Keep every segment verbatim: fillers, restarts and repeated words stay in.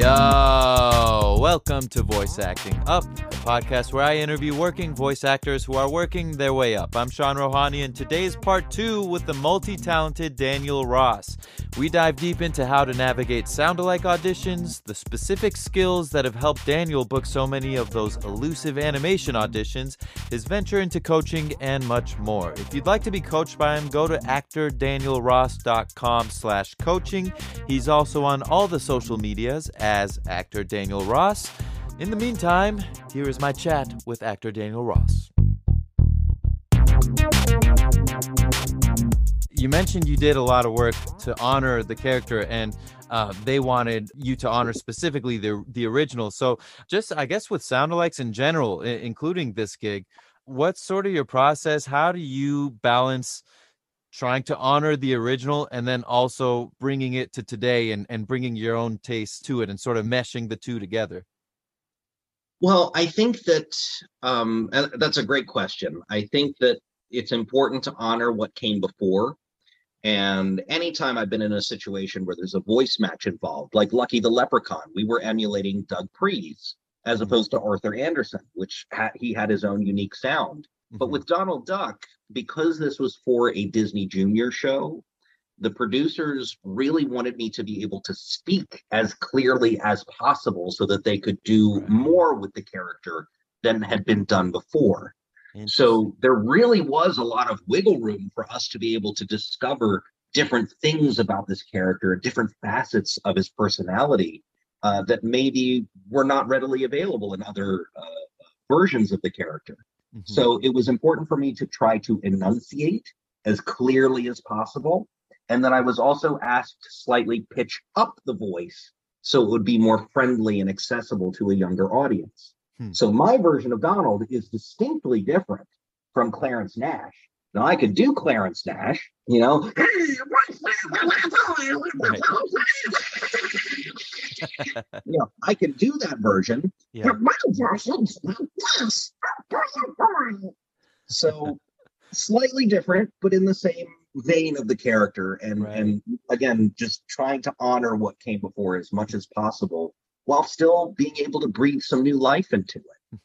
Yo, welcome to Voice Acting Up, the podcast where I interview working voice actors who are working their way up. I'm Sean Rohani, and today's part two with the multi-talented Daniel Ross. We dive deep into how to navigate sound-alike auditions, the specific skills that have helped Daniel book so many of those elusive animation auditions, his venture into coaching, and much more. If you'd like to be coached by him, go to actor daniel ross dot com slash coaching. He's also on all the social medias as actor Daniel Ross. In the meantime, here is my chat with actor Daniel Ross. You mentioned you did a lot of work to honor the character, and uh, they wanted you to honor specifically the, the original. So just, I guess, with soundalikes in general, I- including this gig, what's sort of your process? How do you balance trying to honor the original and then also bringing it to today and, and bringing your own taste to it and sort of meshing the two together? Well, I think that um, that's a great question. I think that it's important to honor what came before. And anytime I've been in a situation where there's a voice match involved, like Lucky the Leprechaun, we were emulating Doug Pryce as mm-hmm. opposed to Arthur Anderson, which ha- he had his own unique sound. But with Donald Duck, because this was for a Disney Junior show, the producers really wanted me to be able to speak as clearly as possible so that they could do more with the character than had been done before. So there really was a lot of wiggle room for us to be able to discover different things about this character, different facets of his personality uh, that maybe were not readily available in other uh, versions of the character. Mm-hmm. So it was important for me to try to enunciate as clearly as possible. And then I was also asked to slightly pitch up the voice so it would be more friendly and accessible to a younger audience. Hmm. So my version of Donald is distinctly different from Clarence Nash. Now, I could do Clarence Nash, you know. Right. you know, I can do that version. Yeah. But my version's not this. So slightly different, but in the same vein of the character. And, right. and again, just trying to honor what came before as much as possible while still being able to breathe some new life into it.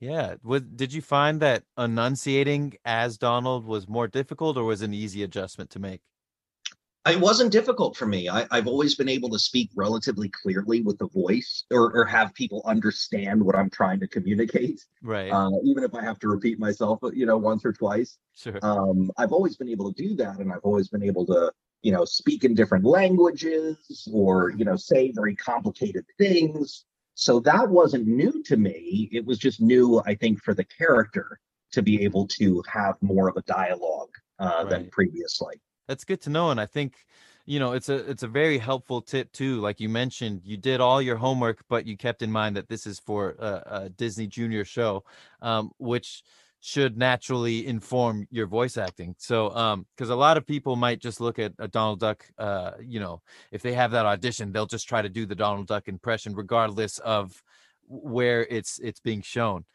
Yeah. Was, did you find that enunciating as Donald was more difficult, or was it an easy adjustment to make? It wasn't difficult for me. I, I've always been able to speak relatively clearly with the voice, or, or have people understand what I'm trying to communicate. Right. Uh, even if I have to repeat myself, you know, once or twice. Sure. Um, I've always been able to do that, and I've always been able to, you know, speak in different languages, or, you know, say very complicated things. So that wasn't new to me. It was just new, I think, for the character to be able to have more of a dialogue uh, right. than previously. That's good to know. And I think, you know, it's a it's a very helpful tip, too. Like you mentioned, you did all your homework, but you kept in mind that this is for a, a Disney Junior show, um, which should naturally inform your voice acting. So because um, a lot of people might just look at a Donald Duck, uh, you know, if they have that audition, they'll just try to do the Donald Duck impression, regardless of where it's it's being shown.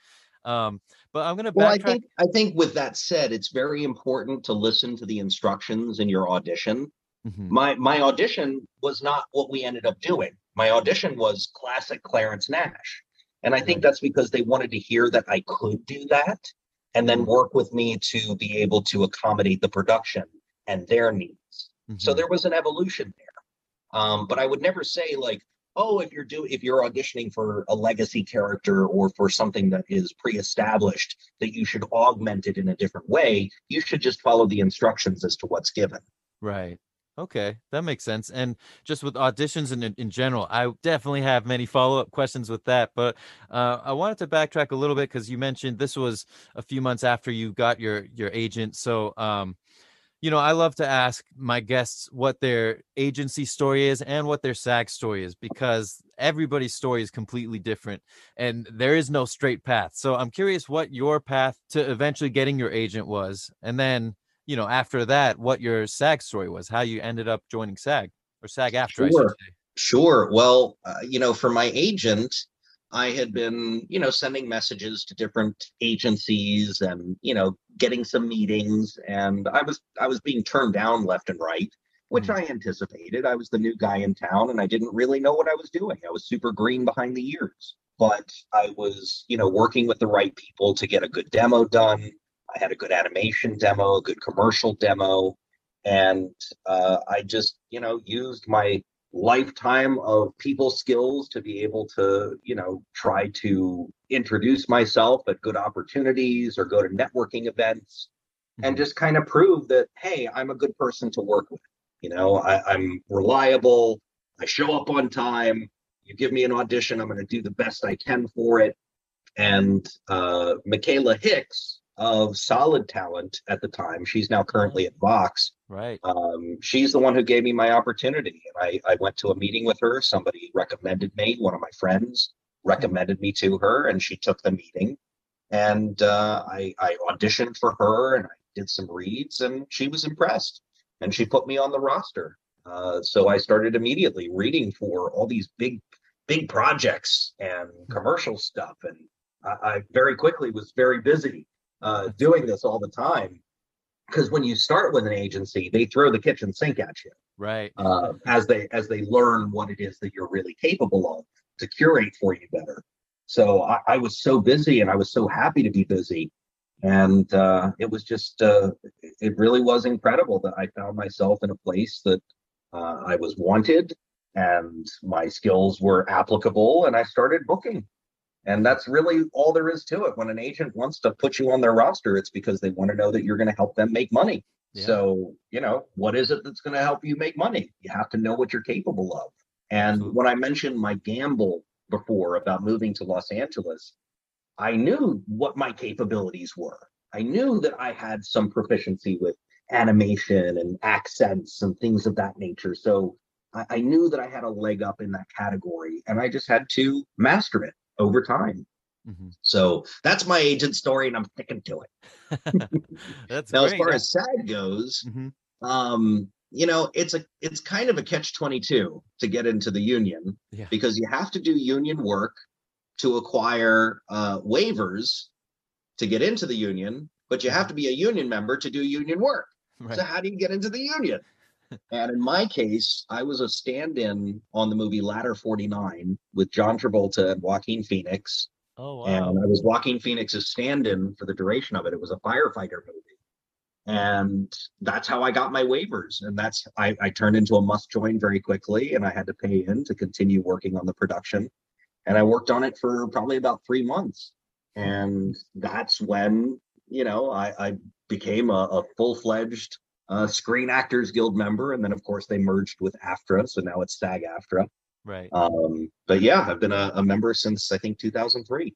Um, but I'm going to backtrack. Well, I think, I think with that said, it's very important to listen to the instructions in your audition. Mm-hmm. My my audition was not what we ended up doing. My audition was classic Clarence Nash. And I think right. that's because they wanted to hear that I could do that and then work with me to be able to accommodate the production and their needs. Mm-hmm. So there was an evolution there. Um, but I would never say like, oh, if you're do if you're auditioning for a legacy character or for something that is pre-established, that you should augment it in a different way. You should just follow the instructions as to what's given. Right. Okay, that makes sense. And just with auditions in in general, I definitely have many follow-up questions with that. But uh, I wanted to backtrack a little bit because you mentioned this was a few months after you got your your agent. So, um, you know, I love to ask my guests what their agency story is and what their SAG story is, because everybody's story is completely different and there is no straight path. So I'm curious what your path to eventually getting your agent was. And then, you know, after that, what your SAG story was, how you ended up joining SAG or SAG-AFTRA. Sure. I should say. Sure. Well, uh, you know, for my agent, I had been, you know, sending messages to different agencies and, you know, getting some meetings, and I was I was being turned down left and right. which mm. I anticipated. I was the new guy in town and I didn't really know what I was doing. I was super green behind the ears, but I was, you know, working with the right people to get a good demo done. I had a good animation demo, a good commercial demo, and uh, I just, you know, used my lifetime of people skills to be able to, you know, try to introduce myself at good opportunities or go to networking events mm-hmm. and just kind of prove that, hey, I'm a good person to work with. You know, I, I'm reliable. I show up on time. You give me an audition, I'm going to do the best I can for it. And uh, Michaela Hicks of Solid Talent at the time, she's now currently at Vox. Right. Um, she's the one who gave me my opportunity. And I, I went to a meeting with her. Somebody recommended me. One of my friends recommended me to her, and she took the meeting. And uh, I, I auditioned for her, and I did some reads, and she was impressed. And she put me on the roster. Uh, so I started immediately reading for all these big, big projects and commercial stuff. And I, I very quickly was very busy uh, doing this all the time. Because when you start with an agency, they throw the kitchen sink at you, right? Uh, as they as they learn what it is that you're really capable of to curate for you better. So I, I was so busy, and I was so happy to be busy, and uh, it was just uh, it really was incredible that I found myself in a place that uh, I was wanted, and my skills were applicable, and I started booking. And that's really all there is to it. When an agent wants to put you on their roster, it's because they want to know that you're going to help them make money. Yeah. So, you know, what is it that's going to help you make money? You have to know what you're capable of. And mm-hmm. when I mentioned my gamble before about moving to Los Angeles, I knew what my capabilities were. I knew that I had some proficiency with animation and accents and things of that nature. So I, I knew that I had a leg up in that category, and I just had to master it over time. Mm-hmm. So that's my agent story, and I'm sticking to it. That's now, great. As far as SAG goes, mm-hmm. um, you know, it's a it's kind of a catch twenty-two to get into the union, yeah. because you have to do union work to acquire uh, waivers to get into the union, but you have to be a union member to do union work. Right. So how do you get into the union? And in my case, I was a stand-in on the movie Ladder forty-nine with John Travolta and Joaquin Phoenix. Oh, wow. And I was Joaquin Phoenix's stand-in for the duration of it. It was a firefighter movie. And that's how I got my waivers. And that's I, I turned into a must-join very quickly, and I had to pay in to continue working on the production. And I worked on it for probably about three months. And that's when, you know, I, I became a, a full-fledged Uh, Screen Actors Guild member, and then of course they merged with AFTRA, so now it's SAG-AFTRA. Right. Um, but yeah, I've been a, a member since I think two thousand three.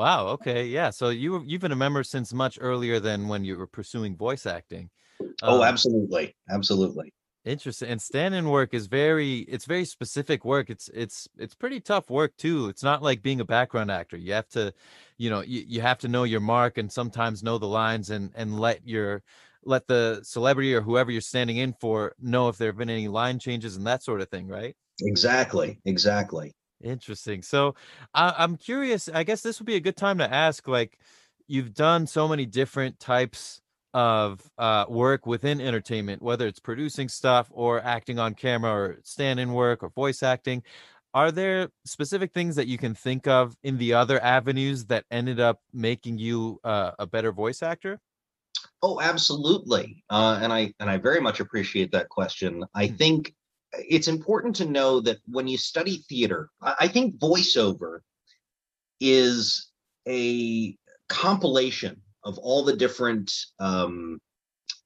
Wow. Okay. Yeah. So you you've been a member since much earlier than when you were pursuing voice acting. Oh, um, absolutely, absolutely. Interesting. And stand-in work is very it's very specific work. It's it's it's pretty tough work too. It's not like being a background actor. You have to, you know, you, you have to know your mark, and sometimes know the lines, and and let your let the celebrity or whoever you're standing in for know if there have been any line changes and that sort of thing, right? Exactly, exactly. Interesting. So I, I'm curious, I guess this would be a good time to ask, like, you've done so many different types of uh, work within entertainment, whether it's producing stuff or acting on camera or stand-in work or voice acting. Are there specific things that you can think of in the other avenues that ended up making you uh, a better voice actor? Oh, absolutely. Uh, and I and I very much appreciate that question. I think it's important to know that when you study theater, I think voiceover is a compilation of all the different um,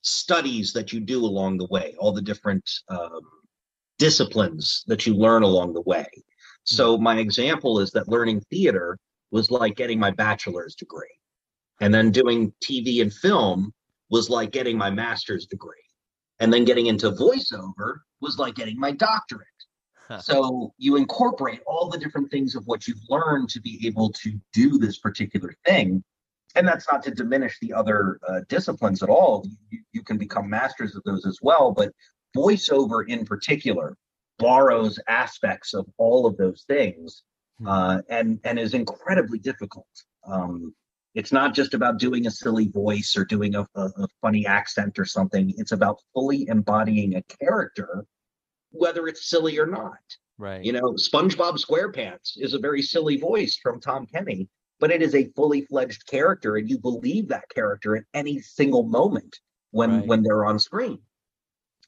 studies that you do along the way, all the different um, disciplines that you learn along the way. So my example is that learning theater was like getting my bachelor's degree. And then doing T V and film was like getting my master's degree. And then getting into voiceover was like getting my doctorate. Huh. So you incorporate all the different things of what you've learned to be able to do this particular thing. And that's not to diminish the other uh, disciplines at all. You, you can become masters of those as well. But voiceover in particular borrows aspects of all of those things uh, and, and is incredibly difficult. Um, It's not just about doing a silly voice or doing a, a, a funny accent or something. It's about fully embodying a character, whether it's silly or not. Right. You know, SpongeBob SquarePants is a very silly voice from Tom Kenny, but it is a fully fledged character, and you believe that character at any single moment when, right. when they're on screen.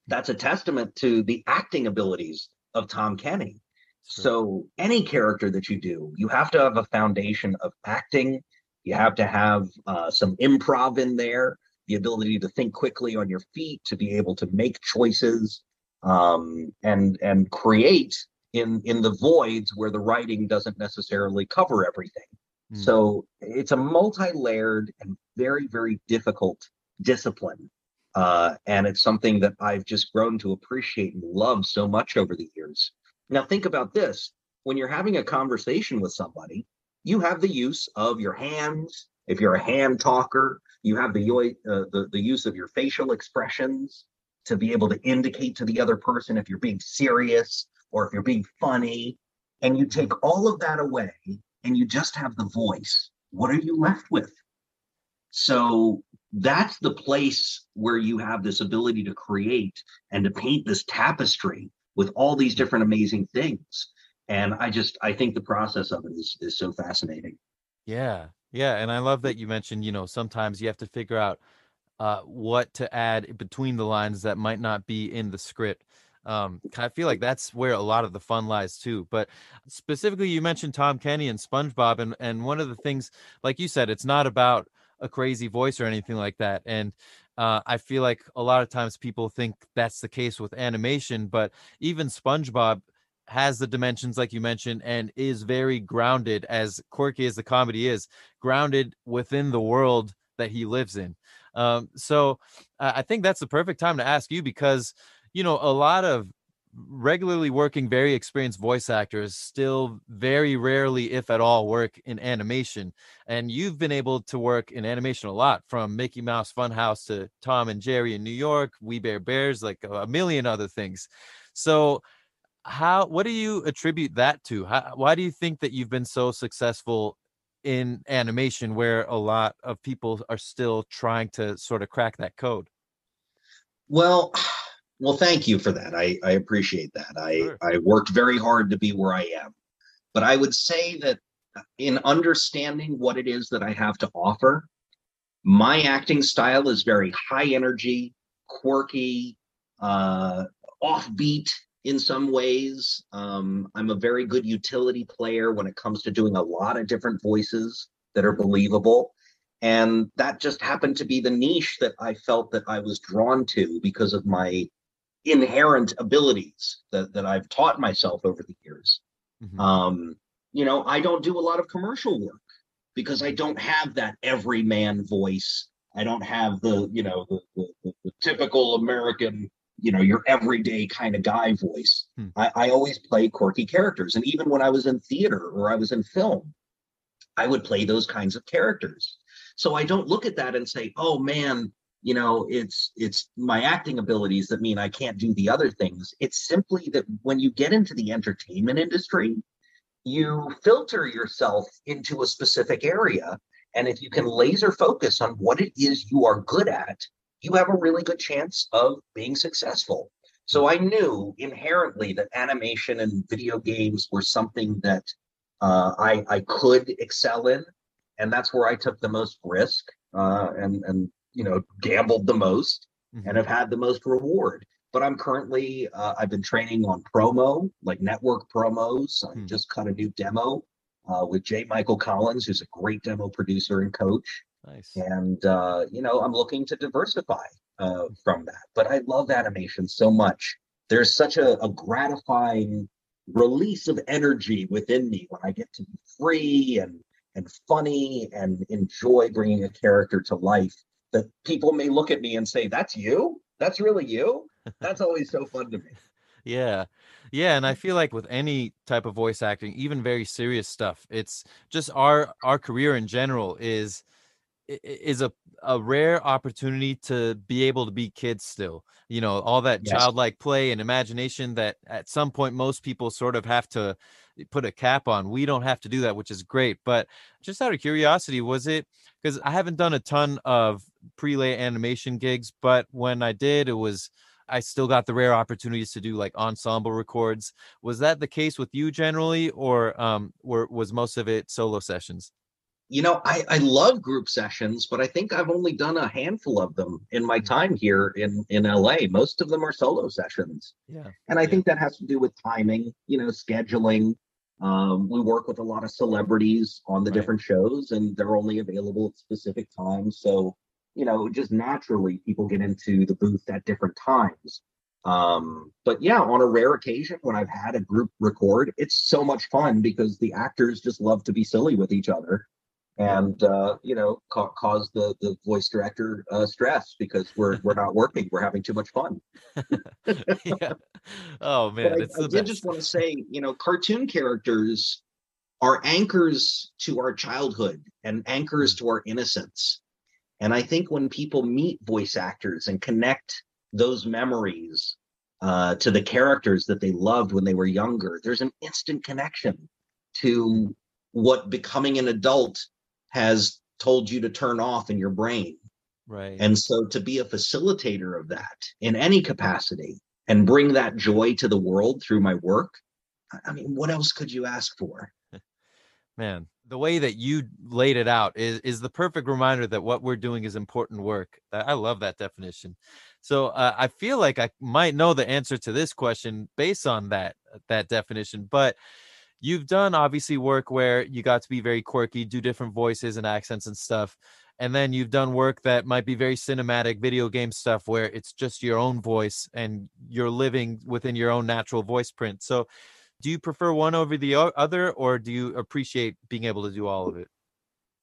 That's a testament to the acting abilities of Tom Kenny. Sure. So any character that you do, you have to have a foundation of acting. You have to have uh, some improv in there, the ability to think quickly on your feet, to be able to make choices um, and and create in, in the voids where the writing doesn't necessarily cover everything. Mm. So it's a multi-layered and very, very difficult discipline. Uh, and it's something that I've just grown to appreciate and love so much over the years. Now, think about this. When you're having a conversation with somebody, you have the use of your hands. If you're a hand talker, you have the, uh, the, the use of your facial expressions to be able to indicate to the other person if you're being serious or if you're being funny. And you take all of that away and you just have the voice. What are you left with? So that's the place where you have this ability to create and to paint this tapestry with all these different amazing things. And I just, I think the process of it is, is so fascinating. Yeah. Yeah. And I love that you mentioned, you know, sometimes you have to figure out uh, what to add between the lines that might not be in the script. Um, I feel like that's where a lot of the fun lies too, but specifically you mentioned Tom Kenny and SpongeBob. And, and one of the things, like you said, it's not about a crazy voice or anything like that. And uh, I feel like a lot of times people think that's the case with animation, but even SpongeBob has the dimensions like you mentioned and is very grounded, as quirky as the comedy is, grounded within the world that he lives in. Um, so uh, I think that's the perfect time to ask you, because, you know, a lot of regularly working, very experienced voice actors still very rarely, if at all, work in animation. And you've been able to work in animation a lot, from Mickey Mouse Funhouse to Tom and Jerry in New York, We Bare Bears, like a million other things. So how, what do you attribute that to? How, why do you think that you've been so successful in animation where a lot of people are still trying to sort of crack that code? Well, well, thank you for that. I, I appreciate that. I, sure. I worked very hard to be where I am, but I would say that in understanding what it is that I have to offer, my acting style is very high energy, quirky, uh, offbeat. In some ways, um, I'm a very good utility player when it comes to doing a lot of different voices that are believable. And that just happened to be the niche that I felt that I was drawn to because of my inherent abilities that, that I've taught myself over the years. Mm-hmm. Um, you know, I don't do a lot of commercial work because I don't have that everyman voice. I don't have the, you know, the, the, the typical American, you know, your everyday kind of guy voice. Hmm. I, I always play quirky characters. And even when I was in theater or I was in film, I would play those kinds of characters. So I don't look at that and say, oh man, you know, it's, it's my acting abilities that mean I can't do the other things. It's simply that when you get into the entertainment industry, you filter yourself into a specific area. And if you can laser focus on what it is you are good at, you have a really good chance of being successful. So I knew inherently that animation and video games were something that uh, I, I could excel in. And that's where I took the most risk uh, and, and, you know, gambled the most mm-hmm. and have had the most reward. But I'm currently, uh, I've been training on promo, like network promos. Mm-hmm. I just cut a new demo uh, with J. Michael Collins, who's a great demo producer and coach. Nice. And, uh, you know, I'm looking to diversify uh, from that. But I love animation so much. There's such a, a gratifying release of energy within me when I get to be free and, and funny and enjoy bringing a character to life that people may look at me and say, that's you? That's really you? That's always so fun to me. Yeah. Yeah. And I feel like with any type of voice acting, even very serious stuff, it's just our our career in general is is a, a rare opportunity to be able to be kids still, you know, all that yes. childlike play and imagination that at some point, most people sort of have to put a cap on. We don't have to do that, which is great. But just out of curiosity, was it, because I haven't done a ton of prelay animation gigs, but when I did, it was, I still got the rare opportunities to do like ensemble records. Was that the case with you generally, or um, were, was most of it solo sessions? You know, I, I love group sessions, but I think I've only done a handful of them in my time here in, in L A. Most of them are solo sessions. Yeah. And I yeah. think that has to do with timing, you know, scheduling. Um, we work with a lot of celebrities on the right. different shows, and they're only available at specific times. So, you know, just naturally people get into the booth at different times. Um, but yeah, on a rare occasion when I've had a group record, it's so much fun because the actors just love to be silly with each other. And, uh, you know, ca- cause the, the voice director uh, stress because we're we're not working. We're having too much fun. yeah. Oh, man. It's I, I did just want to say, you know, cartoon characters are anchors to our childhood and anchors to our innocence. And I think when people meet voice actors and connect those memories uh, to the characters that they loved when they were younger, there's an instant connection to what becoming an adult has told you to turn off in your brain. Right. And so to be a facilitator of that in any capacity and bring that joy to the world through my work, I mean, what else could you ask for? Man, the way that you laid it out is, is the perfect reminder that what we're doing is important work. I love that definition. So uh, I feel like I might know the answer to this question based on that, that definition, but you've done obviously work where you got to be very quirky, do different voices and accents and stuff. And then you've done work that might be very cinematic video game stuff where it's just your own voice and you're living within your own natural voice print. So do you prefer one over the other, or do you appreciate being able to do all of it?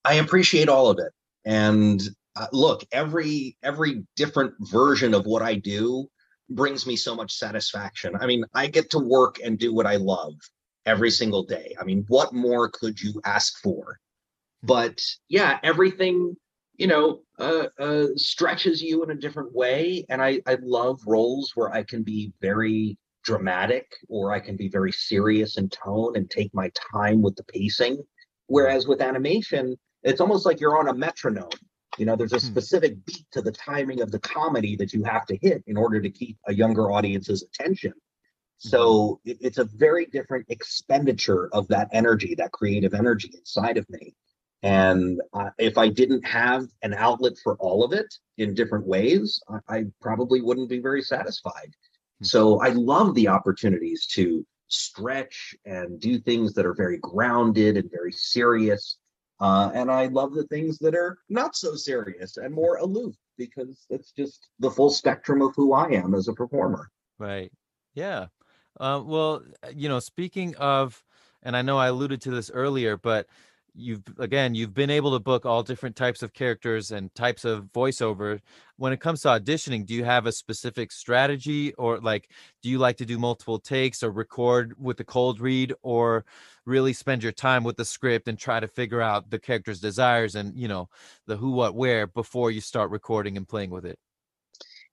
I appreciate all of it. And uh, look, every, every different version of what I do brings me so much satisfaction. I mean, I get to work and do what I love every single day. I mean, what more could you ask for? But yeah, everything, you know, uh, uh, stretches you in a different way. And I, I love roles where I can be very dramatic, or I can be very serious in tone and take my time with the pacing. Whereas with animation, it's almost like you're on a metronome. You know, there's a specific beat to the timing of the comedy that you have to hit in order to keep a younger audience's attention. So it's a very different expenditure of that energy, that creative energy inside of me. And uh, if I didn't have an outlet for all of it in different ways, I, I probably wouldn't be very satisfied. So I love the opportunities to stretch and do things that are very grounded and very serious. Uh, and I love the things that are not so serious and more aloof, because it's just the full spectrum of who I am as a performer. Right. Yeah. Uh, well, you know, speaking of, and I know I alluded to this earlier, but you've, again, you've been able to book all different types of characters and types of voiceover. When it comes to auditioning, do you have a specific strategy, or like, do you like to do multiple takes or record with a cold read, or really spend your time with the script and try to figure out the character's desires and, you know, the who, what, where before you start recording and playing with it?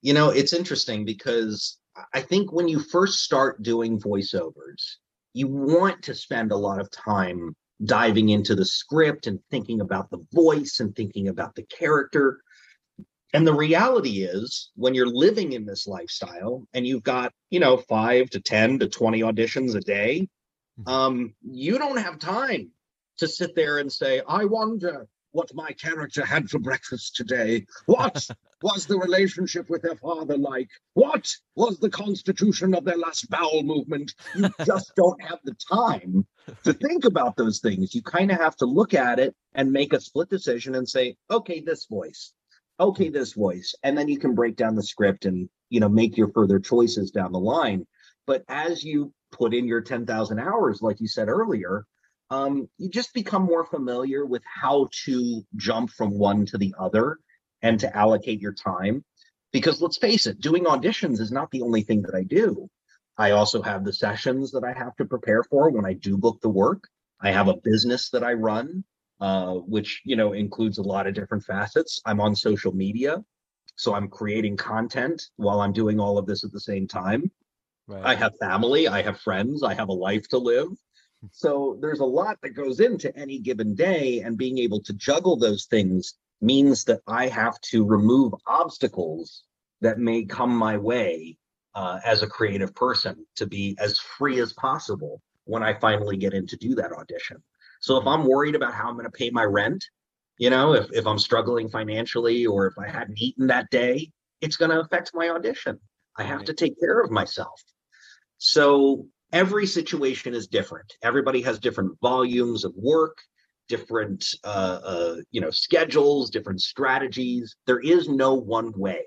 You know, it's interesting because I think when you first start doing voiceovers, you want to spend a lot of time diving into the script and thinking about the voice and thinking about the character. And the reality is, when you're living in this lifestyle and you've got, you know, five to ten to twenty auditions a day, um, you don't have time to sit there and say, I wonder what my character had for breakfast today. What was the relationship with their father like? What was the constitution of their last bowel movement? You just don't have the time to think about those things. You kind of have to look at it and make a split decision and say, okay, this voice, okay, this voice. And then you can break down the script and, you know, make your further choices down the line. But as you put in your ten thousand hours, like you said earlier, Um, you just become more familiar with how to jump from one to the other and to allocate your time. Because let's face it, doing auditions is not the only thing that I do. I also have the sessions that I have to prepare for when I do book the work. I have a business that I run. uh, which, you know, includes a lot of different facets. I'm on social media, so I'm creating content while I'm doing all of this at the same time. Right. I have family, I have friends, I have a life to live. So there's a lot that goes into any given day, and being able to juggle those things means that I have to remove obstacles that may come my way uh, as a creative person, to be as free as possible when I finally get in to do that audition. So if I'm worried about how I'm going to pay my rent, you know, if, if I'm struggling financially, or if I hadn't eaten that day, it's going to affect my audition. I have to take care of myself. So every situation is different. Everybody has different volumes of work, different, uh, uh, you know, schedules, different strategies. There is no one way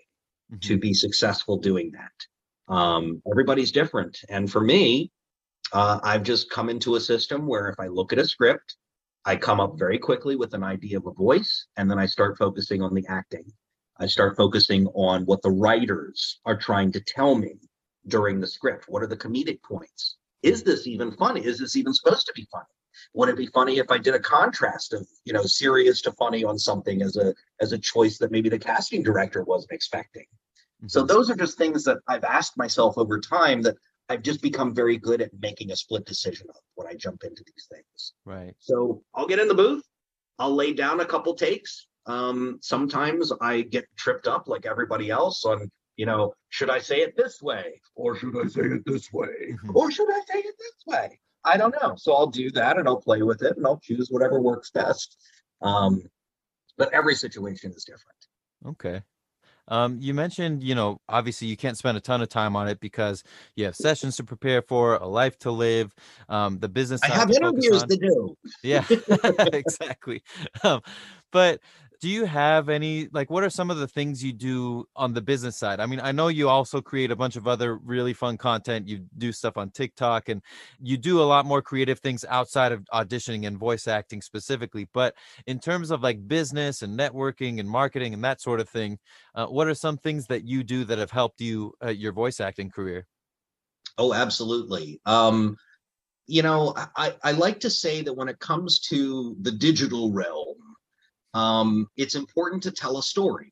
mm-hmm. to be successful doing that. Um, everybody's different. And for me, uh, I've just come into a system where if I look at a script, I come up very quickly with an idea of a voice, and then I start focusing on the acting. I start focusing on what the writers are trying to tell me during the script. What are the comedic points? Is this even funny? Is this even supposed to be funny? Would it be funny if I did a contrast of, you know, serious to funny on something as a as a choice that maybe the casting director wasn't expecting? Mm-hmm. So those are just things that I've asked myself over time that I've just become very good at making a split decision of when I jump into these things. Right. So I'll get in the booth. I'll lay down a couple takes. Um, sometimes I get tripped up like everybody else on, you know, should I say it this way? Or should I say it this way? Mm-hmm. Or should I say it this way? I don't know. So I'll do that, and I'll play with it, and I'll choose whatever works best. Um, but every situation is different. Okay. Um, you mentioned, you know, obviously you can't spend a ton of time on it because you have sessions to prepare for, a life to live, um, the business. I have interviews to do. Yeah, exactly. Um, but do you have any, like, what are some of the things you do on the business side? I mean, I know you also create a bunch of other really fun content. You do stuff on TikTok, and you do a lot more creative things outside of auditioning and voice acting specifically. But in terms of like business and networking and marketing and that sort of thing, uh, what are some things that you do that have helped you, uh, your voice acting career? Oh, absolutely. Um, you know, I, I like to say that when it comes to the digital realm, Um, it's important to tell a story.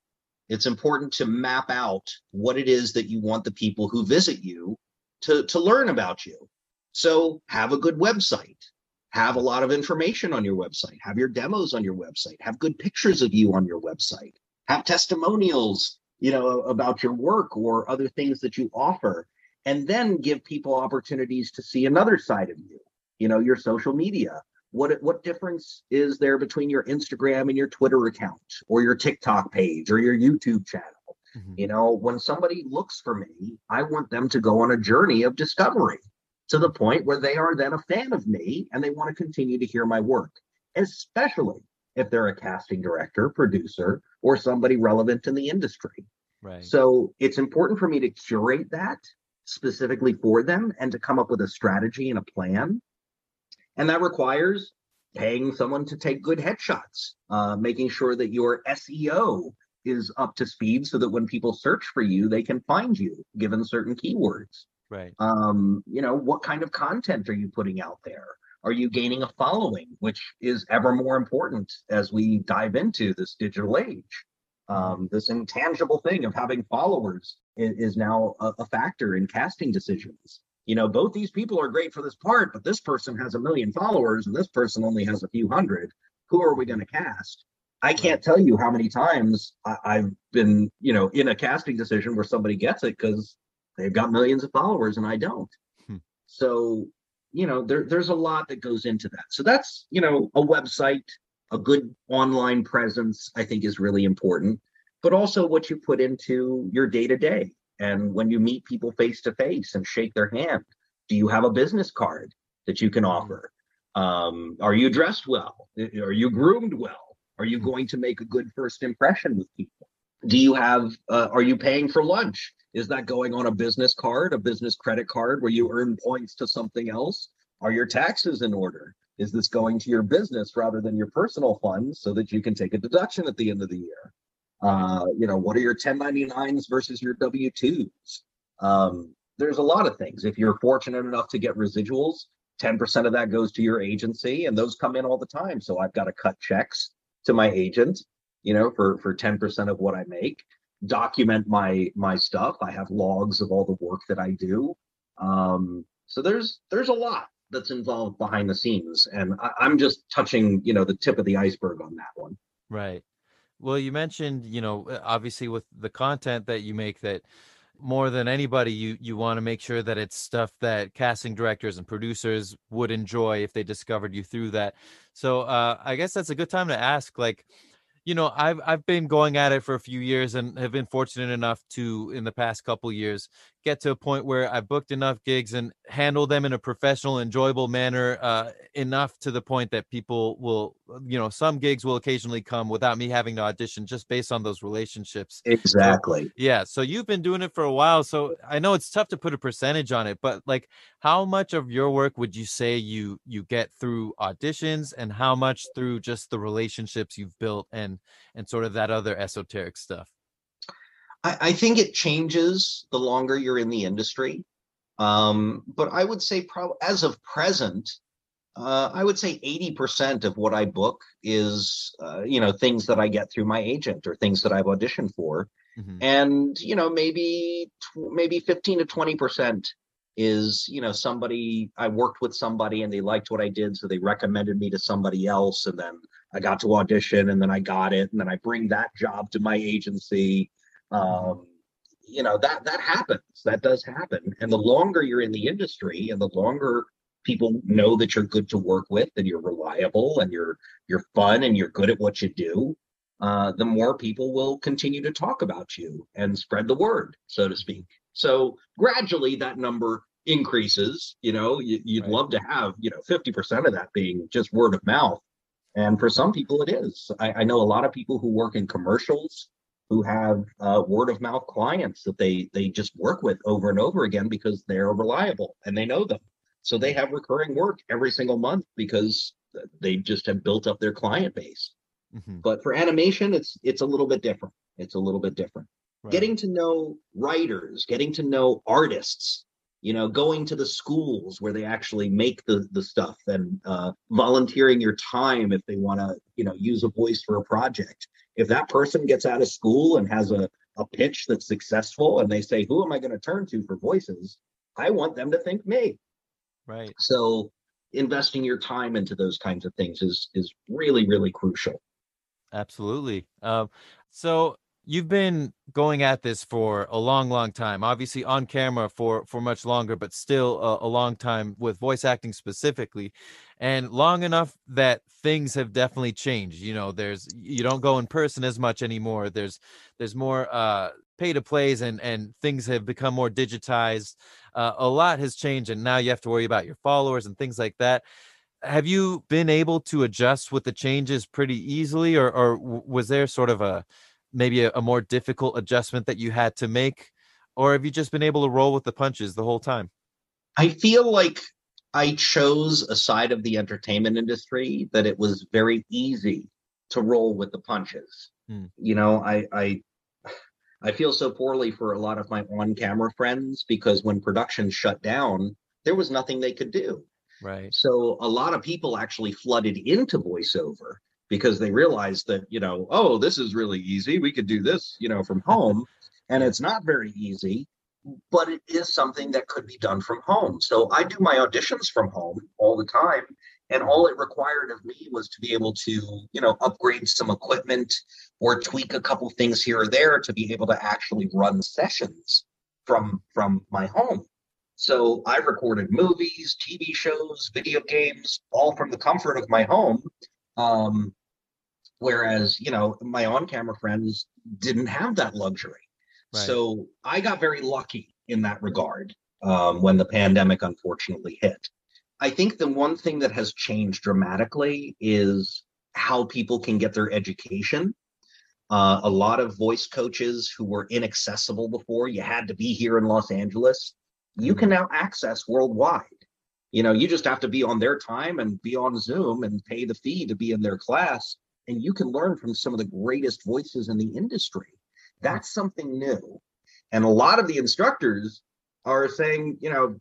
It's important to map out what it is that you want the people who visit you to, to learn about you. So have a good website, have a lot of information on your website, have your demos on your website, have good pictures of you on your website, have testimonials, you know, about your work or other things that you offer, and then give people opportunities to see another side of you, you know, your social media. What what difference is there between your Instagram and your Twitter account or your TikTok page or your YouTube channel? Mm-hmm. You know, when somebody looks for me, I want them to go on a journey of discovery to the point where they are then a fan of me and they want to continue to hear my work, especially if they're a casting director, producer, or somebody relevant in the industry. Right. So it's important for me to curate that specifically for them and to come up with a strategy and a plan. And that requires paying someone to take good headshots, uh, making sure that your S E O is up to speed so that when people search for you, they can find you given certain keywords. Right. Um, you know, what kind of content are you putting out there? Are you gaining a following, which is ever more important as we dive into this digital age? Um, this intangible thing of having followers is, is now a, a factor in casting decisions. You know, both these people are great for this part, but this person has a million followers and this person only has a few hundred. Who are we going to cast? I can't tell you how many times I- I've been, you know, in a casting decision where somebody gets it because they've got millions of followers and I don't. Hmm. So, you know, there, there's a lot that goes into that. So that's, you know, a website, a good online presence, I think is really important, but also what you put into your day-to-day. And when you meet people face to face and shake their hand, do you have a business card that you can offer? Um, are you dressed well? Are you groomed well? Are you going to make a good first impression with people? Do you have, uh, are you paying for lunch? Is that going on a business card, a business credit card where you earn points to something else? Are your taxes in order? Is this going to your business rather than your personal funds so that you can take a deduction at the end of the year? Uh, you know, what are your ten ninety-nines versus your W twos? Um, there's a lot of things. If you're fortunate enough to get residuals, ten percent of that goes to your agency, and those come in all the time. So I've got to cut checks to my agent, you know, for, for ten percent of what I make, document my, my stuff. I have logs of all the work that I do. Um, so there's, there's a lot that's involved behind the scenes, and I, I'm just touching, you know, the tip of the iceberg on that one. Right. Well, you mentioned, you know, obviously with the content that you make, that more than anybody, you, you want to make sure that it's stuff that casting directors and producers would enjoy if they discovered you through that. So uh, I guess that's a good time to ask, like, you know, I've, I've been going at it for a few years and have been fortunate enough to, in the past couple years, get to a point where I booked enough gigs and handled them in a professional, enjoyable manner, uh, enough to the point that people will, you know, some gigs will occasionally come without me having to audition just based on those relationships. Exactly. So, yeah. So you've been doing it for a while. So I know it's tough to put a percentage on it, but like, how much of your work would you say you, you get through auditions, and how much through just the relationships you've built and, and sort of that other esoteric stuff? I think it changes the longer you're in the industry, um, but I would say probably as of present, uh, I would say eighty percent of what I book is, uh, you know, things that I get through my agent or things that I've auditioned for. Mm-hmm. And, you know, maybe maybe fifteen to twenty percent is, you know, somebody, I worked with somebody and they liked what I did, so they recommended me to somebody else, and then I got to audition, and then I got it, and then I bring that job to my agency. Um, you know, that, that happens, that does happen. And the longer you're in the industry and the longer people know that you're good to work with and you're reliable and you're, you're fun and you're good at what you do, uh, the more people will continue to talk about you and spread the word, so to speak. So gradually that number increases. You know, you, you'd right. love to have, you know, fifty percent of that being just word of mouth. And for some people it is. I, I know a lot of people who work in commercials who have uh, word of mouth clients that they they just work with over and over again because they're reliable and they know them. So they have recurring work every single month because they just have built up their client base. Mm-hmm. But for animation, it's it's a little bit different. It's a little bit different. Right. Getting to know writers, getting to know artists, you know, going to the schools where they actually make the, the stuff, and uh, volunteering your time if they want to, you know, use a voice for a project. If that person gets out of school and has a, a pitch that's successful and they say, who am I going to turn to for voices? I want them to think me. Right. So investing your time into those kinds of things is, is really, really crucial. Absolutely. Um, so you've been going at this for a long, long time, obviously on camera for, for much longer, but still a, a long time with voice acting specifically. And long enough that things have definitely changed. You know, there's, you don't go in person as much anymore. There's, there's more uh, pay to plays, and, and things have become more digitized. Uh, a lot has changed, and now you have to worry about your followers and things like that. Have you been able to adjust with the changes pretty easily, or, or was there sort of a, maybe a, a more difficult adjustment that you had to make, or have you just been able to roll with the punches the whole time? I feel like I chose a side of the entertainment industry that it was very easy to roll with the punches. Hmm. You know, I, I, I feel so poorly for a lot of my on-camera friends, because when production shut down, there was nothing they could do. Right. So a lot of people actually flooded into voiceover because they realized that, you know, oh, this is really easy. We could do this, you know, from home. And it's not very easy, but it is something that could be done from home. So I do my auditions from home all the time, and all it required of me was to be able to, you know, upgrade some equipment or tweak a couple things here or there to be able to actually run sessions from, from my home. So I recorded movies, T V shows, video games, all from the comfort of my home. Um, whereas, you know, my on-camera friends didn't have that luxury. Right. So I got very lucky in that regard um, when the pandemic unfortunately hit. I think the one thing that has changed dramatically is how people can get their education. Uh, a lot of voice coaches who were inaccessible before, you had to be here in Los Angeles, you can now access worldwide. You know, you just have to be on their time and be on Zoom and pay the fee to be in their class, and you can learn from some of the greatest voices in the industry. That's something new. And a lot of the instructors are saying, you know,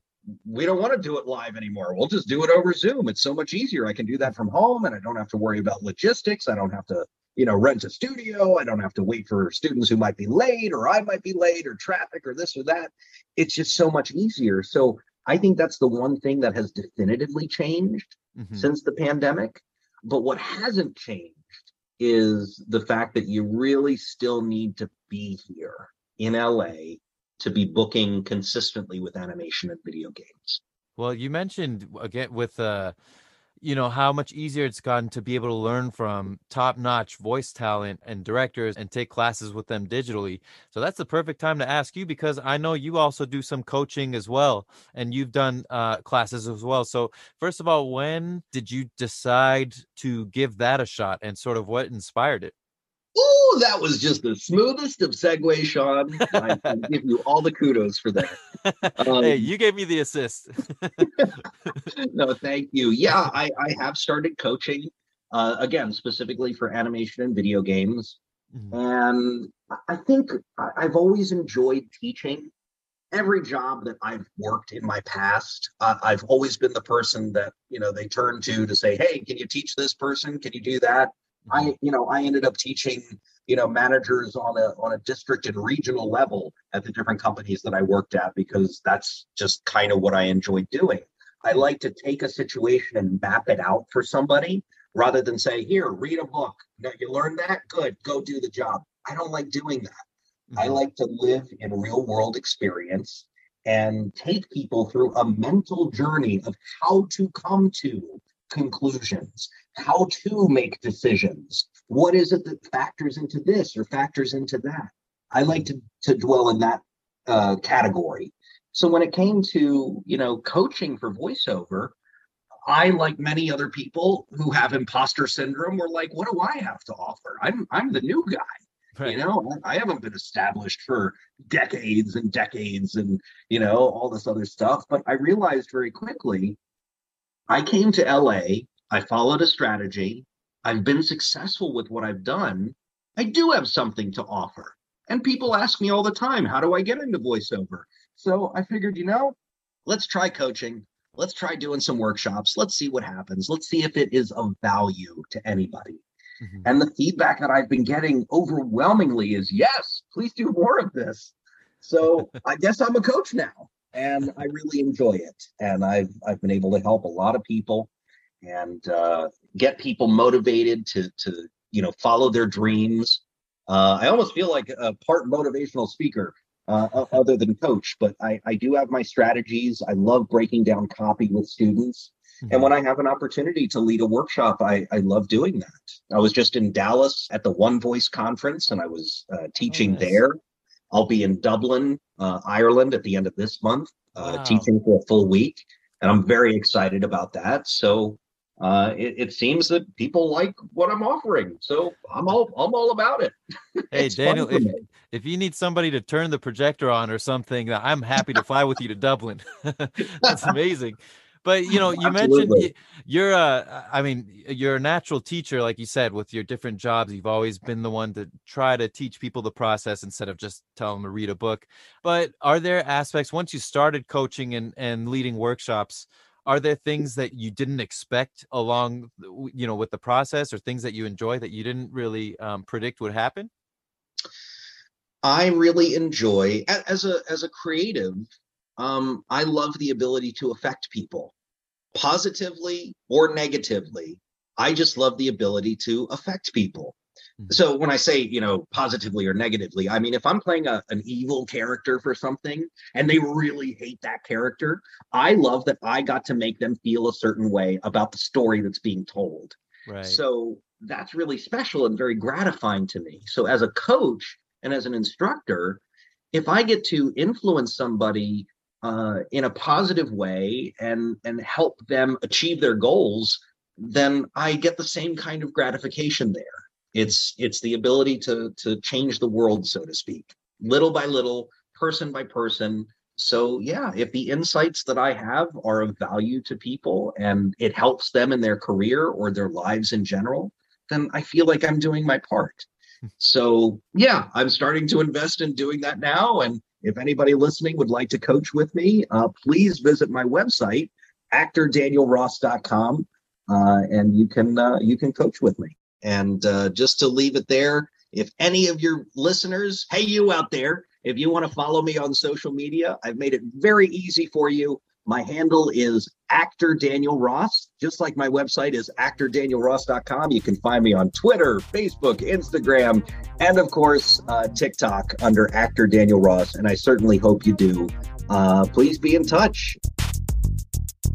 we don't want to do it live anymore. We'll just do it over Zoom. It's so much easier. I can do that from home, and I don't have to worry about logistics. I don't have to, you know, rent a studio. I don't have to wait for students who might be late, or I might be late, or traffic, or this or that. It's just so much easier. So I think that's the one thing that has definitively changed mm-hmm. since the pandemic. But what hasn't changed is the fact that you really still need to be here in L A to be booking consistently with animation and video games. Well, you mentioned again with, uh, you know, how much easier it's gotten to be able to learn from top-notch voice talent and directors and take classes with them digitally. So that's the perfect time to ask you, because I know you also do some coaching as well, and you've done uh, classes as well. So first of all, when did you decide to give that a shot, and sort of what inspired it? Oh, that was just the smoothest of segues, Sean. I can give you all the kudos for that. Um, hey, you gave me the assist. No, thank you. Yeah, I, I have started coaching, uh, again, specifically for animation and video games. Mm-hmm. And I think I've always enjoyed teaching. Every job that I've worked in my past, uh, I've always been the person that, you know, they turn to to say, hey, can you teach this person? Can you do that? I, you know, I ended up teaching, you know, managers on a on a district and regional level at the different companies that I worked at, because that's just kind of what I enjoy doing. I like to take a situation and map it out for somebody rather than say, here, read a book. Now, you learn that? Good. Go do the job. I don't like doing that. Mm-hmm. I like to live in real world experience and take people through a mental journey of how to come to conclusions, how to make decisions, what is it that factors into this or factors into that. I like to, to dwell in that uh, category. So when it came to, you know, coaching for voiceover, I, like many other people who have imposter syndrome, were like, what do I have to offer? I'm I'm the new guy. Right. You know, I haven't been established for decades and decades and, you know, all this other stuff. But I realized very quickly, I came to L A, I followed a strategy, I've been successful with what I've done, I do have something to offer. And people ask me all the time, how do I get into voiceover? So I figured, you know, let's try coaching, let's try doing some workshops, let's see what happens, let's see if it is of value to anybody. Mm-hmm. And the feedback that I've been getting overwhelmingly is, yes, please do more of this. So I guess I'm a coach now. And I really enjoy it. And I've I've been able to help a lot of people and uh, get people motivated to, to, you know, follow their dreams. Uh, I almost feel like a part motivational speaker uh, other than coach, but I, I do have my strategies. I love breaking down copy with students. Mm-hmm. And when I have an opportunity to lead a workshop, I, I love doing that. I was just in Dallas at the One Voice Conference, and I was uh, teaching oh, nice. there. I'll be in Dublin, uh, Ireland at the end of this month, uh, wow. teaching for a full week. And I'm very excited about that. So uh, it, it seems that people like what I'm offering. So I'm all I'm all about it. Hey, Daniel, if, if you need somebody to turn the projector on or something, I'm happy to fly with you to Dublin. That's amazing. But, you know, you Absolutely. mentioned you're a, I mean, you're a natural teacher, like you said, with your different jobs. You've always been the one to try to teach people the process instead of just tell them to read a book. But are there aspects, once you started coaching and, and leading workshops, are there things that you didn't expect along, you know, with the process, or things that you enjoy that you didn't really um, predict would happen? I really enjoy, as a as a creative, um, I love the ability to affect people. Positively or negatively, I just love the ability to affect people. Mm-hmm. So when I say, you know, positively or negatively, I mean, if I'm playing a, an evil character for something and they really hate that character, I love that I got to make them feel a certain way about the story that's being told. Right. So that's really special and very gratifying to me. So as a coach and as an instructor, if I get to influence somebody Uh, in a positive way and and help them achieve their goals, then I get the same kind of gratification there. It's it's the ability to to change the world, so to speak, little by little, person by person. So yeah, if the insights that I have are of value to people and it helps them in their career or their lives in general, then I feel like I'm doing my part. So yeah, I'm starting to invest in doing that now, and If anybody listening would like to coach with me, uh, please visit my website, actor daniel ross dot com, uh, and you can uh, you can coach with me. And uh, just to leave it there, if any of your listeners, hey, you out there, if you want to follow me on social media, I've made it very easy for you. My handle is Actor Daniel Ross, just like my website is actor daniel ross dot com. You can find me on Twitter, Facebook, Instagram, and of course, uh, TikTok under Actor Daniel Ross. And I certainly hope you do. Uh, please be in touch.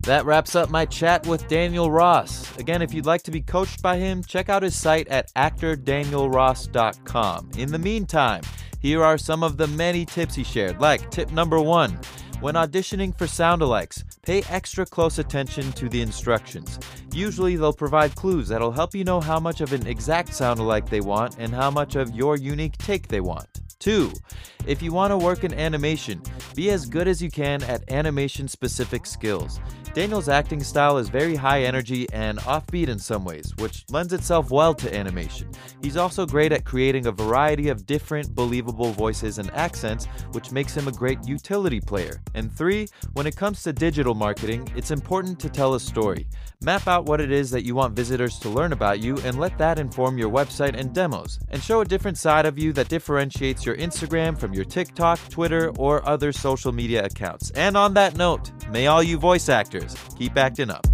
That wraps up my chat with Daniel Ross. Again, if you'd like to be coached by him, check out his site at actor daniel ross dot com. In the meantime, here are some of the many tips he shared, like tip number one. When auditioning for soundalikes, pay extra close attention to the instructions. Usually they'll provide clues that'll help you know how much of an exact soundalike they want and how much of your unique take they want. Two, if you want to work in animation, be as good as you can at animation-specific skills. Daniel's acting style is very high energy and offbeat in some ways, which lends itself well to animation. He's also great at creating a variety of different believable voices and accents, which makes him a great utility player. And three, when it comes to digital marketing, it's important to tell a story. Map out what it is that you want visitors to learn about you and let that inform your website and demos, and show a different side of you that differentiates your Instagram from your TikTok, Twitter, or other social media accounts. And on that note, may all you voice actors keep acting up.